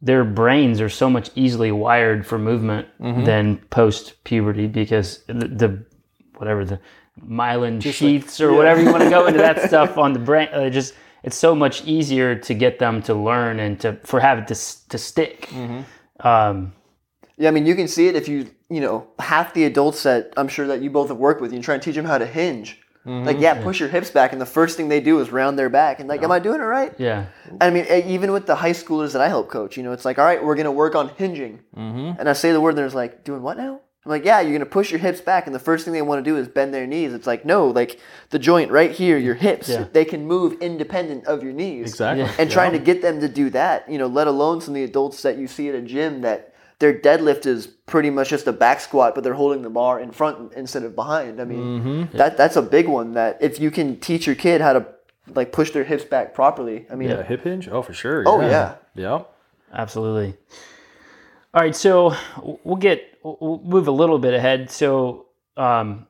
their brains are so much easily wired for movement mm-hmm. than post-puberty because the, the whatever the myelin just sheaths like, or yeah. whatever you want to go into that stuff on the brain, uh, just it's so much easier to get them to learn and to for have it to to stick. Mm-hmm. Um, yeah, I mean you can see it if you you know half the adults that I'm sure that you both have worked with, you try and teach them how to hinge. Mm-hmm. Like, yeah, push your hips back, and the first thing they do is round their back. And like, yeah. am I doing it right? Yeah. I mean, even with the high schoolers that I help coach, you know, it's like, all right, we're going to work on hinging. Mm-hmm. And I say the word, and they're like, doing what now? I'm like, yeah, you're going to push your hips back, and the first thing they want to do is bend their knees. It's like, no, like the joint right here, your hips, yeah. they can move independent of your knees. Exactly. Yeah. And yeah. trying to get them to do that, you know, let alone some of the adults that you see at a gym that, their deadlift is pretty much just a back squat, but they're holding the bar in front instead of behind. I mean, mm-hmm. that that's a big one that if you can teach your kid how to like push their hips back properly. I mean, yeah, hip hinge. Oh, for sure. Oh, yeah. Yeah. Yep. Absolutely. All right. So we'll get, we'll move a little bit ahead. So um,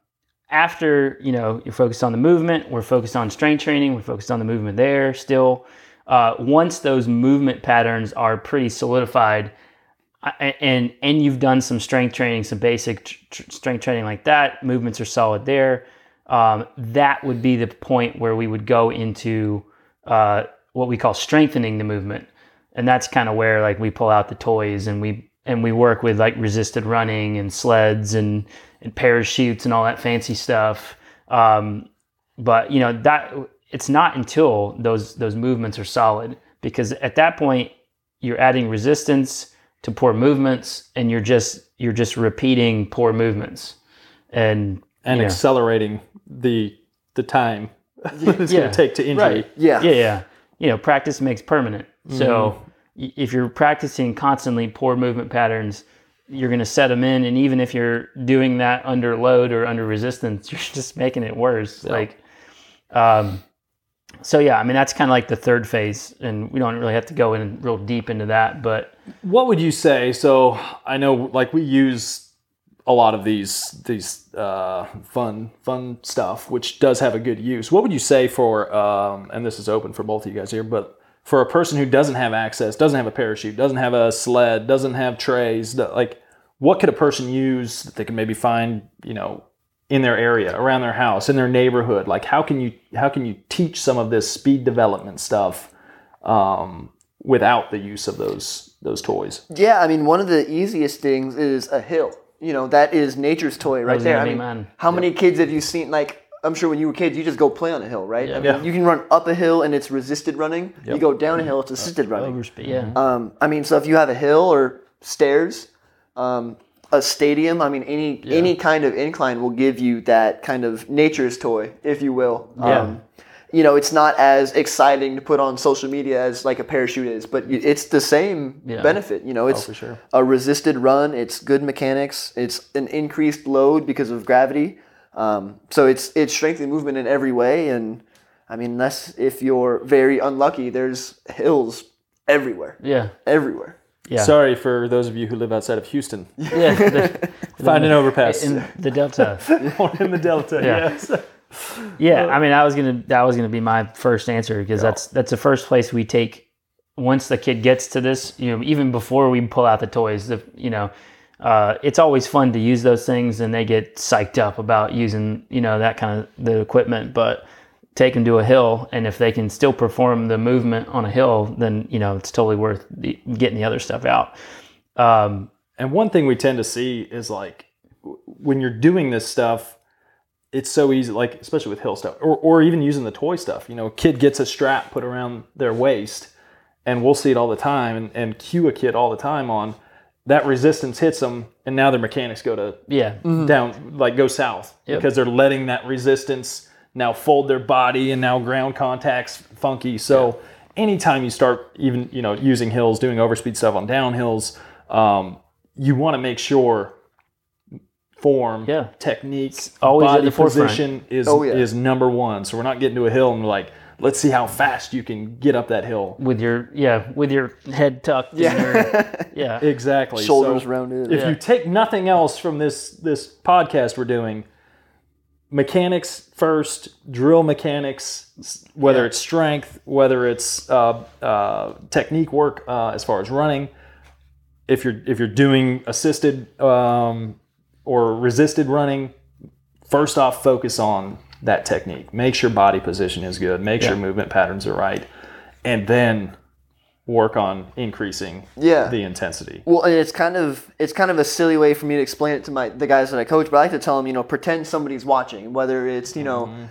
after, you know, you're focused on the movement, we're focused on strength training. We're focused on the movement there still. Uh, once those movement patterns are pretty solidified, and and you've done some strength training, some basic tr- strength training like that, movements are solid there, um, that would be the point where we would go into uh, what we call strengthening the movement. And that's kind of where like we pull out the toys and we and we work with like resisted running and sleds and, and parachutes and all that fancy stuff. Um, but you know that it's not until those those movements are solid, because at that point you're adding resistance to poor movements, and you're just you're just repeating poor movements, and and you know. accelerating the the time it's yeah. going to take to injury. Right. Yeah, yeah, yeah. You know, practice makes permanent. Mm-hmm. So if you're practicing constantly poor movement patterns, you're going to set them in, and even if you're doing that under load or under resistance, you're just making it worse. Yeah. Like, um, so yeah, I mean that's kind of like the third phase, and we don't really have to go in real deep into that. But what would you say? So I know, like we use a lot of these these uh, fun fun stuff, which does have a good use. What would you say for? Um, and this is open for both of you guys here, but for a person who doesn't have access, doesn't have a parachute, doesn't have a sled, doesn't have trays, like what could a person use that they can maybe find? You know. In their area, around their house, in their neighborhood, like how can you how can you teach some of this speed development stuff um, without the use of those those toys? Yeah, I mean, one of the easiest things is a hill. You know, that is nature's toy right there. I mean, man. how yeah. many kids have you seen? Like, I'm sure when you were kids, you just go play on a hill, right? Yeah. I mean, yeah. you can run up a hill and it's resisted running. Yep. You go down a hill, it's assisted uh, running. Overspeed. Yeah. Um, I mean, so if you have a hill or stairs. Um, A stadium, I mean, any yeah. any kind of incline will give you that kind of nature's toy, if you will. Yeah. Um, you know, it's not as exciting to put on social media as like a parachute is, but it's the same yeah. benefit. You know, it's oh, for sure. a resisted run. It's good mechanics. It's an increased load because of gravity. Um, so it's it's strengthening movement in every way. And I mean, unless if you're very unlucky, there's hills everywhere. Yeah, everywhere. Yeah. Sorry for those of you who live outside of Houston. Yeah, the, find the, an overpass in the Delta. in the Delta, yeah. yes. Yeah, I mean, I was gonna that was gonna be my first answer because yeah. that's that's the first place we take once the kid gets to this. You know, even before we pull out the toys, the you know, uh, it's always fun to use those things, and they get psyched up about using you know that kind of the equipment, but. Take them to a hill, and if they can still perform the movement on a hill, then you know it's totally worth the, getting the other stuff out. Um, and one thing we tend to see is like when you're doing this stuff, it's so easy, like especially with hill stuff, or or even using the toy stuff. You know, a kid gets a strap put around their waist, and we'll see it all the time, and, and cue a kid all the time on that resistance hits them, and now their mechanics go to yeah down like go south yep. because they're letting that resistance. Now fold their body, and now ground contact's funky. So yeah. anytime you start even, you know, using hills, doing overspeed stuff on downhills, um, you want to make sure form, yeah. techniques, always body position is, oh, yeah. is number one. So we're not getting to a hill and like, let's see how fast you can get up that hill. With your, yeah, with your head tucked. Yeah, your, yeah. Exactly. Shoulders so rounded. If yeah. you take nothing else from this, this podcast we're doing, mechanics first, drill mechanics, whether yeah. it's strength, whether it's uh, uh, technique work uh, as far as running. If you're if you're doing assisted um, or resisted running, first off, focus on that technique. Make sure body position is good. Make yeah. sure movement patterns are right, and then work on increasing yeah. the intensity. Well, and it's kind of it's kind of a silly way for me to explain it to my the guys that I coach, but I like to tell them, you know, pretend somebody's watching, whether it's, you know, mm-hmm.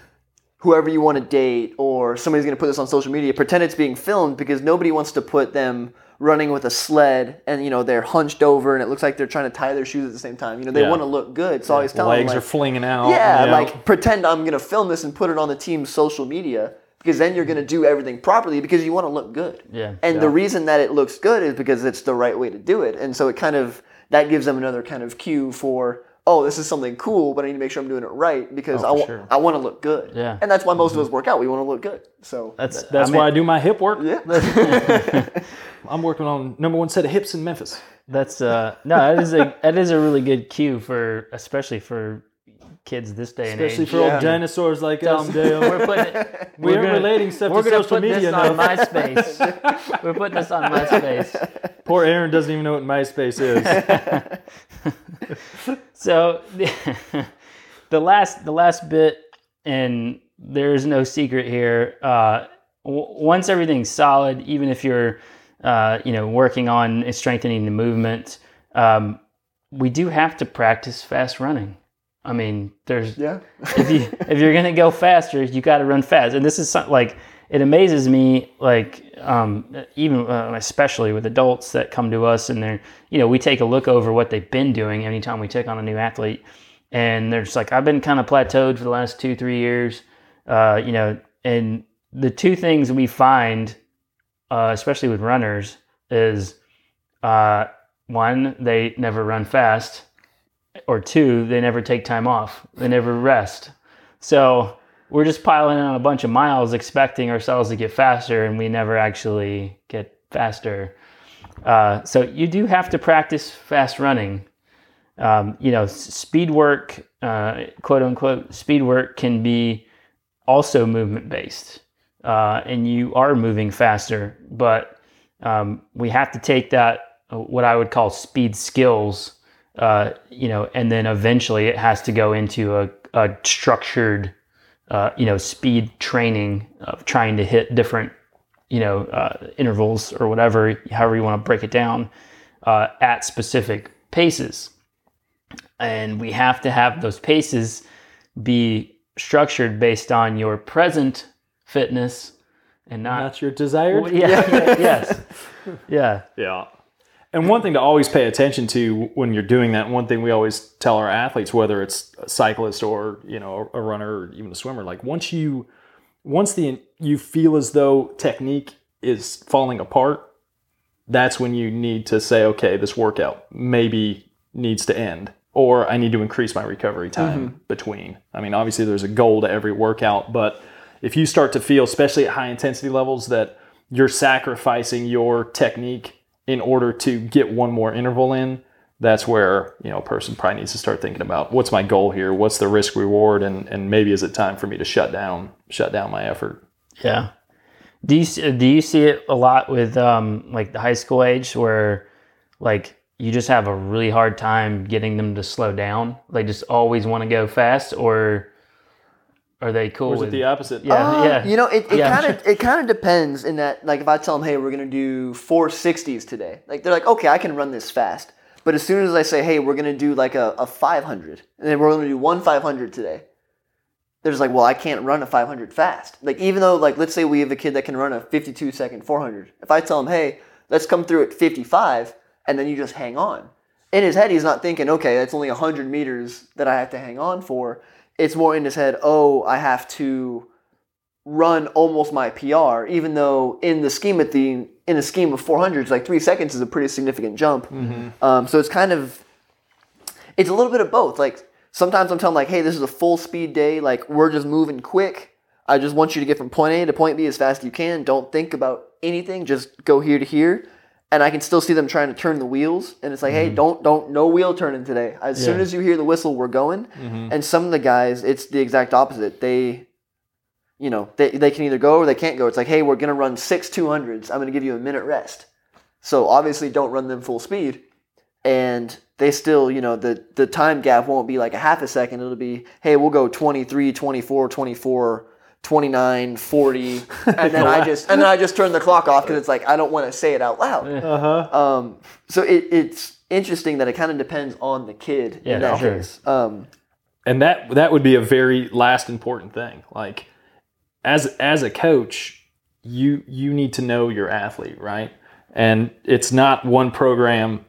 whoever you want to date or somebody's going to put this on social media. Pretend it's being filmed, because nobody wants to put them running with a sled and, you know, they're hunched over and it looks like they're trying to tie their shoes at the same time. You know, they yeah. want to look good. So yeah. I always tell legs them, legs like, are flinging out. Yeah, you know? Like pretend I'm going to film this and put it on the team's social media, because then you're going to do everything properly because you want to look good. Yeah. And yeah. the reason that it looks good is because it's the right way to do it. And so it kind of, that gives them another kind of cue for, oh, this is something cool, but I need to make sure I'm doing it right because oh, I, w- sure. I want to look good. Yeah. And that's why most mm-hmm. of us work out. We want to look good. So That's that's I mean, why I do my hip work. Yeah. I'm working on number one set of hips in Memphis. That's uh, no, that is a that is a really good cue for, especially for kids this day and especially age. Especially for yeah. old dinosaurs like us. Um, Dale. We're putting it, we're, we're gonna, learning stuff we're to social media now. We're going to put this on MySpace. We're putting this on MySpace. Poor Aaron doesn't even know what MySpace is. So the last the last bit, and there's no secret here. Uh, w- once everything's solid, even if you're uh, you know working on and strengthening the movement, um, we do have to practice fast running. I mean, there's yeah. if you if you're gonna go faster, you got to run fast. And this is some, like it amazes me, like um, even uh, especially with adults that come to us and they're you know we take a look over what they've been doing anytime we take on a new athlete, and they're just like, I've been kind of plateaued for the last two three years, uh, you know. And the two things we find, uh, especially with runners, is uh, one, they never run fast. Or two, they never take time off. They never rest. So we're just piling on a bunch of miles expecting ourselves to get faster, and we never actually get faster. Uh, so you do have to practice fast running. Um, you know, speed work, uh, quote unquote, speed work can be also movement based. Uh, and you are moving faster, but um, we have to take that, what I would call speed skills, Uh, you know, and then eventually it has to go into a, a structured, uh, you know, speed training of trying to hit different, you know, uh, intervals or whatever, however you want to break it down, uh, at specific paces. And we have to have those paces be structured based on your present fitness and not, not your desired. Well, yeah, yeah, yes. Yeah. Yeah. And one thing to always pay attention to when you're doing that, one thing we always tell our athletes, whether it's a cyclist or, you know, a runner or even a swimmer, like once you, once the, you feel as though technique is falling apart, that's when you need to say, okay, this workout maybe needs to end, or I need to increase my recovery time mm-hmm. between. I mean, obviously there's a goal to every workout, but if you start to feel, especially at high intensity levels, that you're sacrificing your technique in order to get one more interval in, that's where, you know, a person probably needs to start thinking about what's my goal here, what's the risk reward, and and maybe is it time for me to shut down, shut down my effort. Yeah. Do you do you see it a lot with um, like the high school age where, like, you just have a really hard time getting them to slow down? They just always want to go fast, or are they cool? Or is it with the opposite? Yeah, uh, yeah. You know, it kind yeah. of it kind of depends in that, like, if I tell them, hey, we're going to do four sixties today, like, they're like, okay, I can run this fast. But as soon as I say, hey, we're going to do like a, a five hundred, and then we're going to do one five hundred today, they're just like, well, I can't run a five hundred fast. Like, even though, like, let's say we have a kid that can run a fifty-two second four hundred. If I tell him, hey, let's come through at fifty-five, and then you just hang on. In his head, he's not thinking, okay, that's only one hundred meters that I have to hang on for. It's more in his head, oh, I have to run almost my P R, even though in the scheme of the in a scheme of four hundreds, like three seconds is a pretty significant jump. Mm-hmm. Um, so it's kind of, it's a little bit of both. Like, sometimes I'm telling, like, hey, this is a full speed day, like, we're just moving quick. I just want you to get from point A to point B as fast as you can. Don't think about anything. Just go here to here. And I can still see them trying to turn the wheels. And it's like, mm-hmm. hey, don't, don't, no wheel turning today. As yeah. soon as you hear the whistle, we're going. Mm-hmm. And some of the guys, it's the exact opposite. They, you know, they, they can either go or they can't go. It's like, hey, we're going to run six two hundreds. I'm going to give you a minute rest. So obviously don't run them full speed. And they still, you know, the, the time gap won't be like a half a second. It'll be, hey, we'll go twenty-three, twenty-four, twenty-four. twenty-nine, forty, and then I just and then I just turn the clock off because it's like I don't want to say it out loud. Uh-huh. Um, so it, it's interesting that it kind of depends on the kid. Yeah, in that sure. case. Um, and that that would be a very last important thing. Like as as a coach, you you need to know your athlete, right? And it's not one program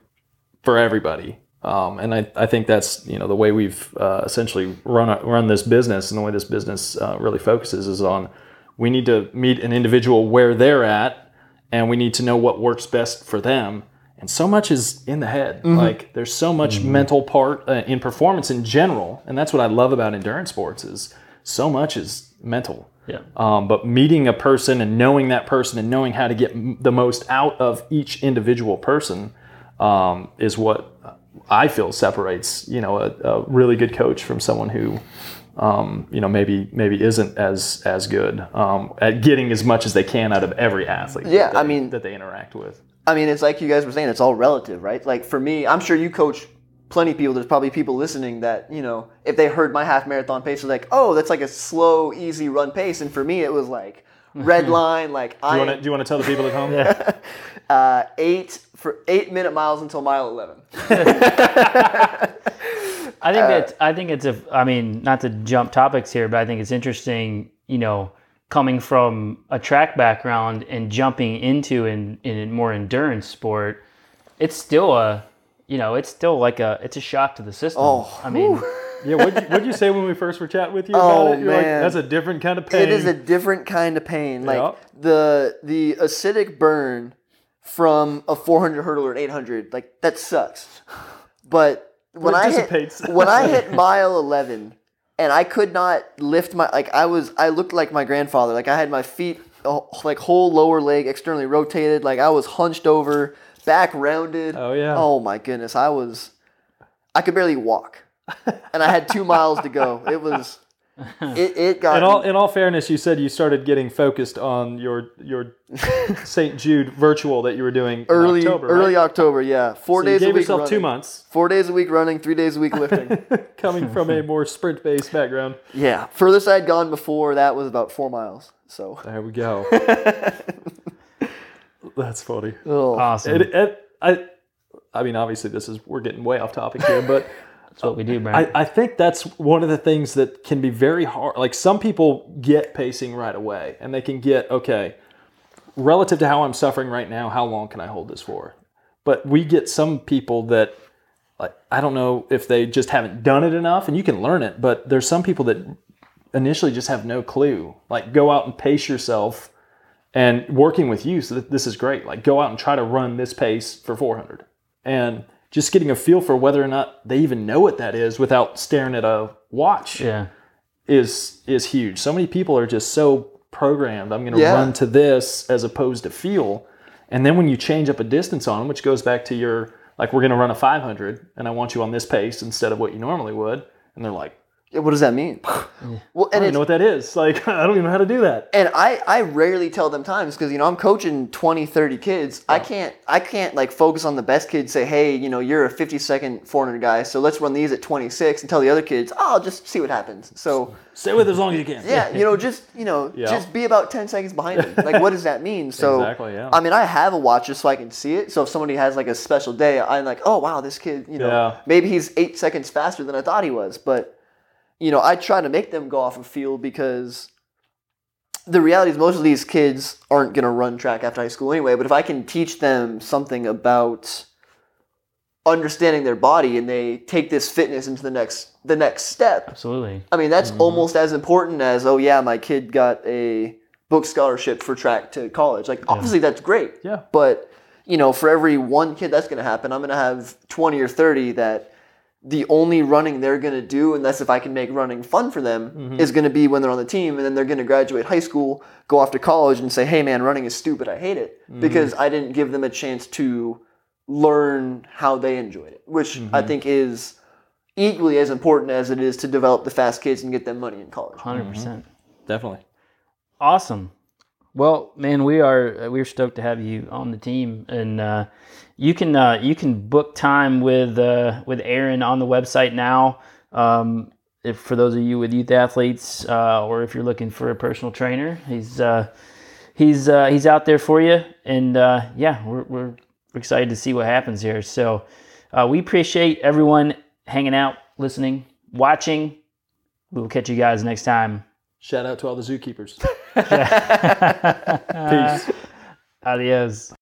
for everybody. Um, and I, I think that's, you know, the way we've uh, essentially run run this business, and the way this business uh, really focuses is on, we need to meet an individual where they're at, and we need to know what works best for them. And so much is in the head. Mm-hmm. Like there's so much mm-hmm. mental part uh, in performance in general. And that's what I love about endurance sports is so much is mental. Yeah. Um, but meeting a person and knowing that person and knowing how to get m- the most out of each individual person um, is what uh, I feel separates, you know, a, a really good coach from someone who, um, you know, maybe maybe isn't as as good um, at getting as much as they can out of every athlete. Yeah, that they, I mean that they interact with. I mean, it's like you guys were saying, it's all relative, right? Like for me, I'm sure you coach plenty of people. There's probably people listening that, you know, if they heard my half marathon pace, they're like, oh, that's like a slow, easy run pace. And for me, it was like red line, like I. Do you want to tell the people at home? Yeah. uh, eight. For eight minute miles until mile eleven. I think that I think it's a. I mean, not to jump topics here, but I think it's interesting. You know, coming from a track background and jumping into in in a more endurance sport, it's still a. You know, it's still like a. It's a shock to the system. Oh, I mean. Whew. Yeah, what'd you, what'd you say when we first were chatting with you about oh, it? You're man. Like, that's a different kind of pain. It is a different kind of pain. Like yeah. the the acidic burn from a four hundred hurdler or an eight hundred, like that sucks. But when I hit, when I hit mile eleven, and I could not lift my like I was I looked like my grandfather. Like I had my feet like whole lower leg externally rotated. Like I was hunched over, back rounded. Oh yeah. Oh my goodness, I was I could barely walk, and I had two miles to go. It was. It, it got in all, in all fairness, you said you started getting focused on your your Saint Jude virtual that you were doing early in October, early right? October, yeah. Four so days you gave a week yourself running. Two months. Four days a week running, three days a week lifting. Coming from a more sprint based background. Yeah, furthest I'd gone before that was about four miles. So there we go. That's funny. Oh. Awesome. It, it, I, I mean, obviously, this is we're getting way off topic here, but. That's what we do, man. I, I think that's one of the things that can be very hard. Like some people get pacing right away and they can get, okay, relative to how I'm suffering right now, how long can I hold this for? But we get some people that, like, I don't know if they just haven't done it enough, and you can learn it, but there's some people that initially just have no clue. Like go out and pace yourself, and working with you, so this is great. Like go out and try to run this pace for four hundred. And just getting a feel for whether or not they even know what that is without staring at a watch yeah. is is huge. So many people are just so programmed, I'm going to yeah. run to this as opposed to feel. And then when you change up a distance on them, which goes back to your, like, we're going to run a five hundred, and I want you on this pace instead of what you normally would. And they're like, what does that mean? well, and I don't even know what that is. Like, I don't even know how to do that. And I, I rarely tell them times because, you know, I'm coaching twenty, thirty kids. Yeah. I can't I can't like focus on the best kid, say, hey, you know, you're a fifty-second four hundred guy, so let's run these at twenty-six, and tell the other kids, oh, I'll just see what happens. So stay with it as long as you can. Yeah, you know, just, you know, yeah. just be about ten seconds behind them. Like, what does that mean? So, exactly, yeah. I mean, I have a watch just so I can see it. So if somebody has like a special day, I'm like, oh, wow, this kid, you know, yeah. maybe he's eight seconds faster than I thought he was. But you know, I try to make them go off of field because the reality is most of these kids aren't going to run track after high school anyway. But if I can teach them something about understanding their body and they take this fitness into the next the next step. Absolutely. I mean, that's mm-hmm. almost as important as, oh, yeah, my kid got a book scholarship for track to college. Like, yeah. obviously, that's great. Yeah. But, you know, for every one kid that's going to happen, I'm going to have twenty or thirty that the only running they're going to do, unless if I can make running fun for them, mm-hmm. is going to be when they're on the team. And then they're going to graduate high school, go off to college and say, hey, man, running is stupid. I hate it. Mm-hmm. Because I didn't give them a chance to learn how they enjoyed it, which mm-hmm. I think is equally as important as it is to develop the fast kids and get them money in college. one hundred percent. Mm-hmm. Definitely. Awesome. Well, man, we are we're stoked to have you on the team, and uh, you can uh, you can book time with uh, with Aaron on the website now. Um, if for those of you with youth athletes, uh, or if you're looking for a personal trainer, he's uh, he's uh, he's out there for you, and uh, yeah, we're we're excited to see what happens here. So uh, we appreciate everyone hanging out, listening, watching. We will catch you guys next time. Shout out to all the zookeepers. Peace. Adios.